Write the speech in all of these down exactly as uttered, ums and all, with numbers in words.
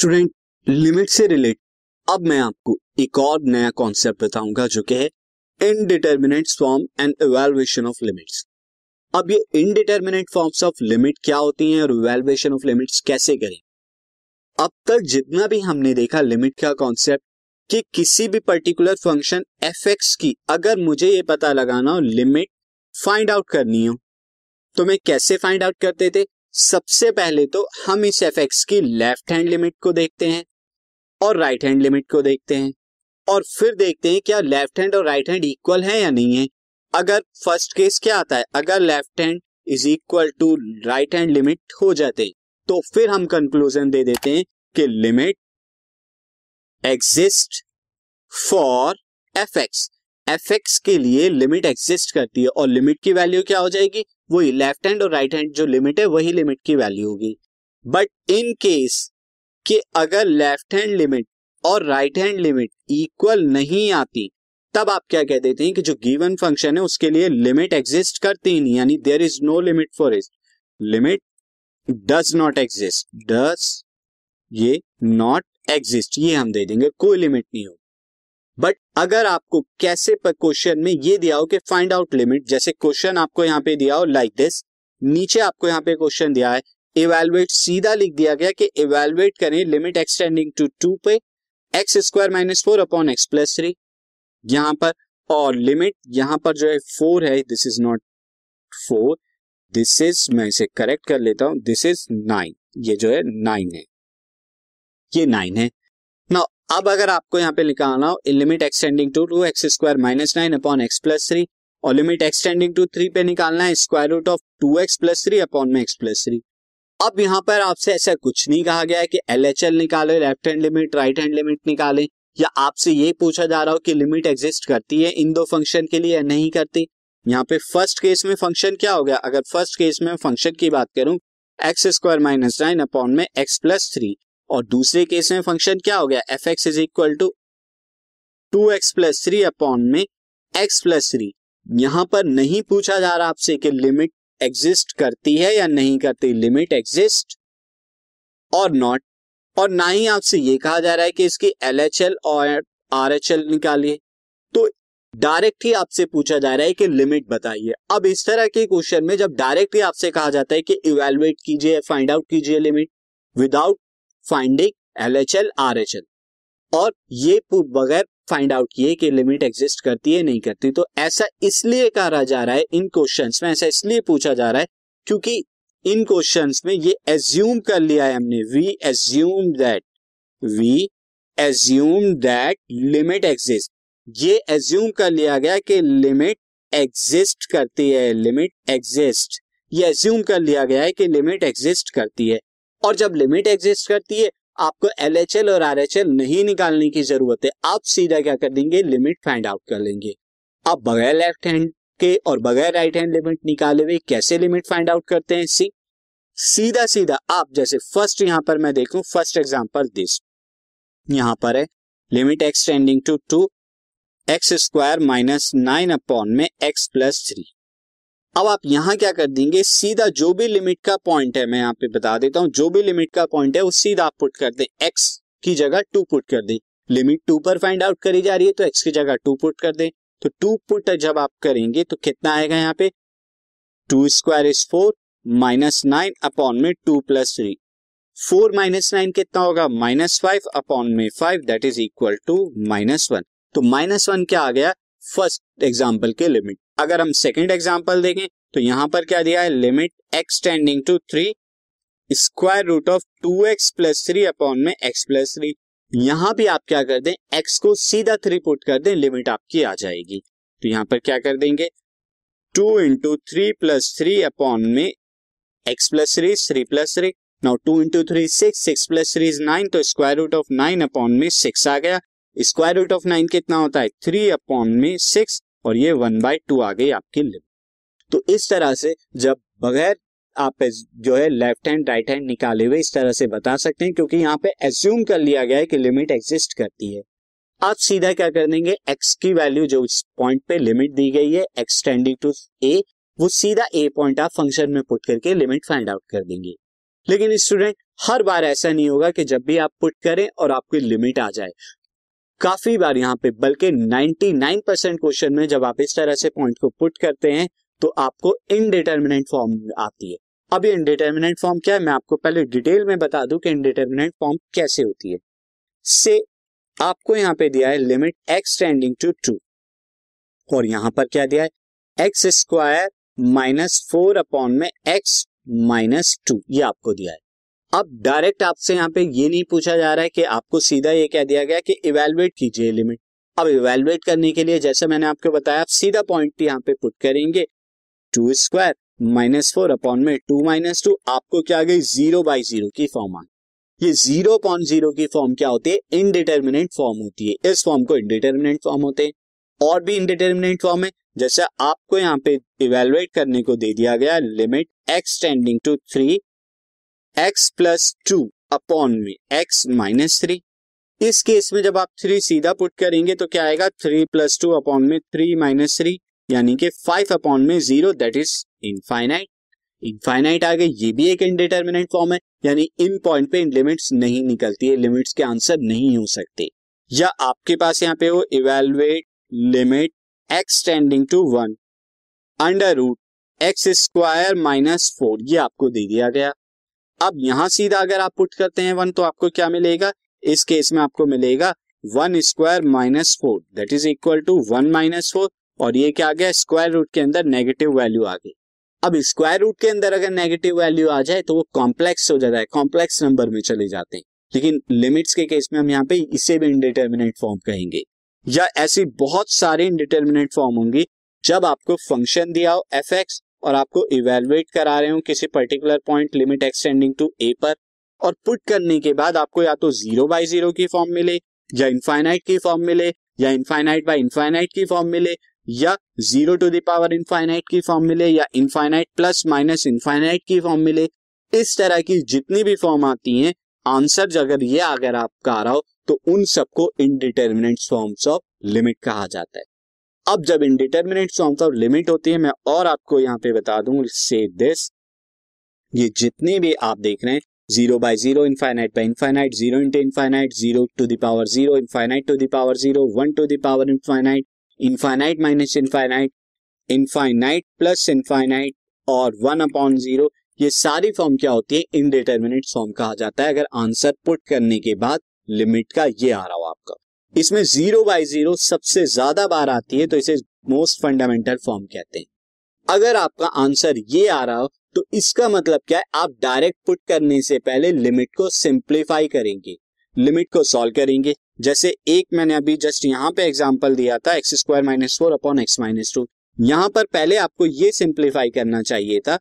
Student limit से relate अब मैं आपको एक और नया कॉन्सेप्ट बताऊंगा जो कि है indeterminate form and evaluation of limits. अब ये इनडिटरमिनेट फॉर्म्स ऑफ लिमिट क्या होती हैं और इवैल्यूएशन ऑफ लिमिट्स कैसे करें। अब तक जितना भी हमने देखा लिमिट का कॉन्सेप्ट कि किसी भी पर्टिकुलर फंक्शन एफ एक्स की अगर मुझे ये पता लगाना हो लिमिट फाइंड आउट करनी हो तो मैं कैसे फाइंड आउट करते थे। सबसे पहले तो हम इस एफ एक्स की लेफ्ट हैंड लिमिट को देखते हैं और राइट हैंड लिमिट को देखते हैं और फिर देखते हैं क्या लेफ्ट हैंड और राइट हैंड इक्वल है या नहीं है। अगर फर्स्ट केस क्या आता है, अगर left hand is equal to right hand limit हो जाते हैं तो फिर हम कंक्लूजन दे देते हैं कि limit exist for f x. F x के लिए लिमिट एग्जिस्ट करती है और लिमिट की वैल्यू क्या हो जाएगी, वही लेफ्ट हैंड और राइट हैंड जो लिमिट है वही लिमिट की वैल्यू होगी। बट इन केस कि अगर लेफ्ट हैंड लिमिट और राइट हैंड लिमिट इक्वल नहीं आती तब आप क्या कह देते हैं कि जो गिवन फंक्शन है उसके लिए लिमिट एग्जिस्ट करती ही नहीं, यानी there is no limit for it, limit does not exist, does ये नॉट एग्जिस्ट ये हम दे देंगे, कोई लिमिट नहीं होगी। बट अगर आपको कैसे क्वेश्चन में ये दिया हो कि फाइंड आउट लिमिट, जैसे क्वेश्चन आपको यहाँ पे दिया हो लाइक दिस, नीचे आपको यहाँ पे क्वेश्चन दिया है इवैल्यूएट, सीधा लिख दिया गया कि इवैल्यूएट करें लिमिट एक्सटेंडिंग टू टू पे x square minus four upon x plus three यहाँ पर, और लिमिट यहाँ पर जो है फोर है, this is not four, this is, मैं इसे करेक्ट कर लेता हूँ, दिस इज नाइन, ये जो है नाइन है, ये नाइन है ना। अब अगर आपको यहाँ पे निकालना हो limit extending to two x square minus nine upon x plus three और लिमिट एक्सटेंडिंग टू थ्री पे निकालना है square root of two x plus three upon में एक्स प्लस थ्री। अब यहाँ पर आपसे ऐसा कुछ नहीं कहा गया है कि एल एच एल निकाले, left hand limit right hand limit निकालें, या आपसे ये पूछा जा रहा हो कि लिमिट एग्जिस्ट करती है इन दो फंक्शन के लिए या नहीं करती। यहाँ पे फर्स्ट केस में फंक्शन क्या हो गया, अगर फर्स्ट केस में फंक्शन की बात करूं x square minus nine upon में एक्स प्लस थ्री, और दूसरे केस में फंक्शन क्या हो गया f x is equal to two x plus three upon में एक्स प्लस थ्री। यहाँ पर नहीं पूछा जा रहा आपसे कि लिमिट एग्जिस्ट करती है या नहीं करती, लिमिट एग्जिस्ट और नॉट, और ना ही आपसे ये कहा जा रहा है कि इसकी एल एच एल और आर एच एल निकालिए, तो डायरेक्ट ही आपसे पूछा जा रहा है कि लिमिट बताइए। अब इस तरह के क्वेश्चन में जब डायरेक्ट ही आपसे कहा जाता है कि इवैल्यूएट कीजिए, फाइंड आउट कीजिए limit without finding L H L R H L, और ये बगैर फाइंड आउट किए कि लिमिट एग्जिस्ट करती है नहीं करती, तो ऐसा इसलिए कहा जा रहा है इन क्वेश्चंस में, ऐसा इसलिए पूछा जा रहा है क्योंकि इन क्वेश्चंस में ये एज्यूम कर लिया है हमने, we assume that we assume that limit exist, ये एज्यूम कर लिया गया कि लिमिट एग्जिस्ट करती है, लिमिट एग्जिस्ट ये एज्यूम कर लिया गया है कि लिमिट एग्जिस्ट करती है। और जब लिमिट एग्जिस्ट करती है आपको एल एच एल और आर एच एल नहीं निकालने की जरूरत है, आप सीधा क्या कर देंगे लिमिट फाइंड आउट कर लेंगे। आप बगैर लेफ्ट हैंड के और बगैर राइट हैंड लिमिट निकाले हुए कैसे लिमिट फाइंड आउट करते हैं, सी सीधा सीधा आप जैसे फर्स्ट यहाँ पर मैं देखूं फर्स्ट एग्जांपल दिस यहाँ पर है limit extending to two x square minus nine upon में एक्स प्लस थ्री। अब आप यहाँ क्या कर देंगे, सीधा जो भी लिमिट का पॉइंट है, मैं यहाँ पे बता देता हूँ, जो भी लिमिट का पॉइंट है वो सीधा आप पुट कर दें, एक्स की जगह टू पुट कर दें, लिमिट टू पर फाइंड आउट करी जा रही है तो एक्स की जगह टू पुट कर दें। तो टू पुट जब आप करेंगे तो कितना आएगा यहाँ पे, two square is four minus nine upon में two plus three, four minus nine कितना होगा माइनस फाइव अपॉन में five, that is equal to minus one. तो माइनस वन क्या आ गया फर्स्ट एग्जाम्पल के लिमिट। अगर हम सेकेंड एग्जाम्पल देखें तो यहाँ पर क्या दिया है limit extending to three square root of two x plus three upon में एक्स प्लस थ्री, यहाँ भी आप क्या कर दें एक्स को सीधा थ्री पुट कर दें, लिमिट आपकी आ जाएगी। तो यहाँ पर क्या कर देंगे two into three plus three upon में x plus three three plus three, now two into three six, six plus three is nine, तो square root of nine upon में सिक्स आ गया, स्क्वायर रूट ऑफ नाइन कितना होता है three upon में six, और ये वन बाई टू आ गई आपकी लिमिट। तो इस तरह से जब बगैर आप जो है लेफ्ट हैंड राइट हैंड निकाले हुए इस तरह से बता सकते हैं क्योंकि यहाँ पे एज्यूम कर लिया गया है कि लिमिट एग्जिस्ट करती है। आप सीधा क्या कर देंगे एक्स की वैल्यू जो इस पॉइंट पे लिमिट दी गई है एक्सटेंडिंग टू ए, वो सीधा ए पॉइंट आप फंक्शन में पुट करके लिमिट फाइंड आउट कर देंगे। लेकिन स्टूडेंट हर बार ऐसा नहीं होगा कि जब भी आप पुट करें और आपकी लिमिट आ जाए। काफी बार यहाँ पे बल्कि निन्यानवे परसेंट क्वेश्चन में जब आप इस तरह से पॉइंट को पुट करते हैं तो आपको इनडिटर्मिनेट फॉर्म आती है। अब ये इनडिटर्मिनेट फॉर्म क्या है, मैं आपको पहले डिटेल में बता दूं कि इनडिटर्मिनेट फॉर्म कैसे होती है। से आपको यहाँ पे दिया है limit x tending to two और यहाँ पर क्या दिया है x square minus four upon में एक्स माइनस टू, ये आपको दिया है। अब डायरेक्ट आपसे यहाँ पे ये नहीं पूछा जा रहा है कि आपको सीधा ये क्या दिया गया कि इवेलुएट कीजिए लिमिट। अब इवेलुएट करने के लिए जैसे मैंने आपको बताया आप सीधा पॉइंट यहाँ पे पुट करेंगे two square minus four upon में टू माइनस टू, आपको क्या आ गई जीरो बाई जीरो की फॉर्म आ गई। ये जीरो अपॉन जीरो की फॉर्म क्या होती है, इनडिटर्मिनेट फॉर्म होती है। इस फॉर्म को इनडिटर्मिनेट फॉर्म होते हैं। और भी इनडिटर्मिनेट फॉर्म है, जैसा आपको यहाँ पे इवेलुएट करने को दे दिया गया limit x tending to three x plus two upon में x माइनस थ्री। इस केस में जब आप थ्री सीधा पुट करेंगे तो क्या आएगा थ्री प्लस टू अपॉन में थ्री माइनस थ्री यानी कि फाइव अपॉन में zero, that is infinite. Infinite आ गए, ये भी एक इनडिटर्मिनेट फॉर्म है यानी इन पॉइंट पे इन लिमिट्स नहीं निकलती है, लिमिट्स के आंसर नहीं हो सकते। या आपके पास यहाँ पे हो evaluate limit x tending to one under root x square minus four, ये आपको दे दिया गया। अब यहां सीधा अगर आप पुट करते हैं वन तो आपको क्या मिलेगा, इस केस में आपको मिलेगा one square minus four that is equal to one minus four और ये क्या आ गया स्क्वायर रूट के अंदर नेगेटिव वैल्यू आ गई। अब स्क्वायर रूट के अंदर अगर नेगेटिव वैल्यू आ जाए तो वो कॉम्प्लेक्स हो जाता है, कॉम्प्लेक्स नंबर में चले जाते हैं, लेकिन लिमिट्स के केस में हम यहाँ पे इसे भी इनडिटर्मिनेट फॉर्म कहेंगे। या ऐसी बहुत सारे इनडिटर्मिनेट फॉर्म होंगी जब आपको फंक्शन दिया हो एफ एक्स और आपको इवेलुएट करा रहे हो किसी particular point limit x tending to a पर और पुट करने के बाद आपको या तो जीरो बाई जीरो की फॉर्म मिले या इनफाइनाइट की फॉर्म मिले या इनफाइनाइट बाई इनफाइनाइट की फॉर्म मिले या zero to the power infinite की फॉर्म मिले या इनफाइनाइट प्लस माइनस इनफाइनाइट की फॉर्म मिले। इस तरह की जितनी भी फॉर्म आती हैं आंसर अगर ये अगर आपका आ रहा हो तो उन सबको इनडिटर्मिनेट फॉर्म्स ऑफ लिमिट कहा जाता है। अब जब इनडिटर्मिनेट फॉर्म्स ऑफ लिमिट होती है मैं और आपको यहाँ पे बता दूं, से दिस ये जितने भी आप देख रहे हैं zero by zero infinite by infinite zero into infinite zero to the power zero infinite to the power zero one to the power infinite infinite minus infinite infinite plus infinite और one upon zero, ये सारी form क्या होती है indeterminate form कहा जाता है अगर आंसर पुट करने के बाद लिमिट का ये आ रहा हो आपका। इसमें जीरो बाई जीरो सबसे ज्यादा बार आती है तो इसे मोस्ट फंडामेंटल फॉर्म कहते हैं। अगर आपका आंसर ये आ रहा हो तो इसका मतलब क्या है, आप डायरेक्ट पुट करने से पहले लिमिट को सिंप्लीफाई करेंगे, लिमिट को सॉल्व करेंगे। जैसे एक मैंने अभी जस्ट यहाँ पे एग्जांपल दिया था x square minus four upon x minus two, यहाँ पर पहले आपको ये सिंप्लीफाई करना चाहिए था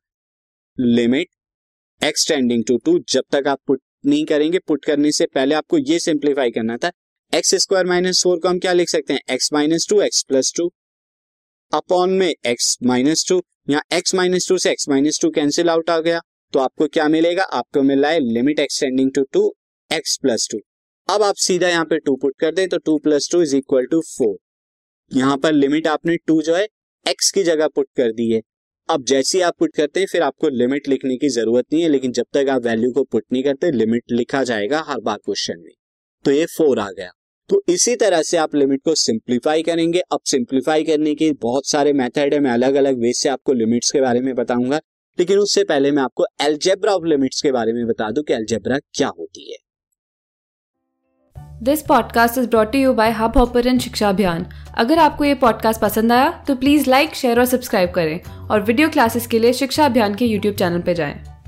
limit x tending to two. जब तक आप पुट नहीं करेंगे, पुट करने से पहले आपको ये सिंप्लीफाई करना था एक्स स्क्वायर माइनस फोर को हम क्या लिख सकते हैं x minus two x plus two upon में एक्स माइनस टू, यहाँ एक्स माइनस टू से x minus two cancel out आ गया तो आपको क्या मिलेगा, आपको मिल रहा है limit x tending to two x plus two. अब आप सीधा यहाँ पे टू पुट कर दें तो two plus two is equal to four, यहाँ पर लिमिट आपने टू जो है एक्स की जगह पुट कर दी है। अब जैसे ही आप पुट करते हैं फिर आपको लिमिट लिखने की जरूरत नहीं है, लेकिन जब तक आप वैल्यू को पुट नहीं करते लिमिट लिखा जाएगा हर बार क्वेश्चन में, तो ये फोर आ गया। तो इसी तरह से आप लिमिट को सिंप्लीफाई करेंगे। अब सिंप्लीफाई करने के बहुत सारे मेथड है, मैं अलग अलग वे से आपको लिमिट्स के बारे में बताऊंगा, लेकिन उससे पहले मैं आपको अलजेब्रा ऑफ लिमिट्स के बारे में बता दूं कि अलजेब्रा क्या होती है। This podcast is brought you by hub hopper and Shiksha Abhiyan. अगर आपको ये पॉडकास्ट पसंद आया तो प्लीज़ लाइक शेयर और सब्सक्राइब करें और वीडियो क्लासेस के लिए शिक्षा अभियान के यूट्यूब चैनल पर जाएं।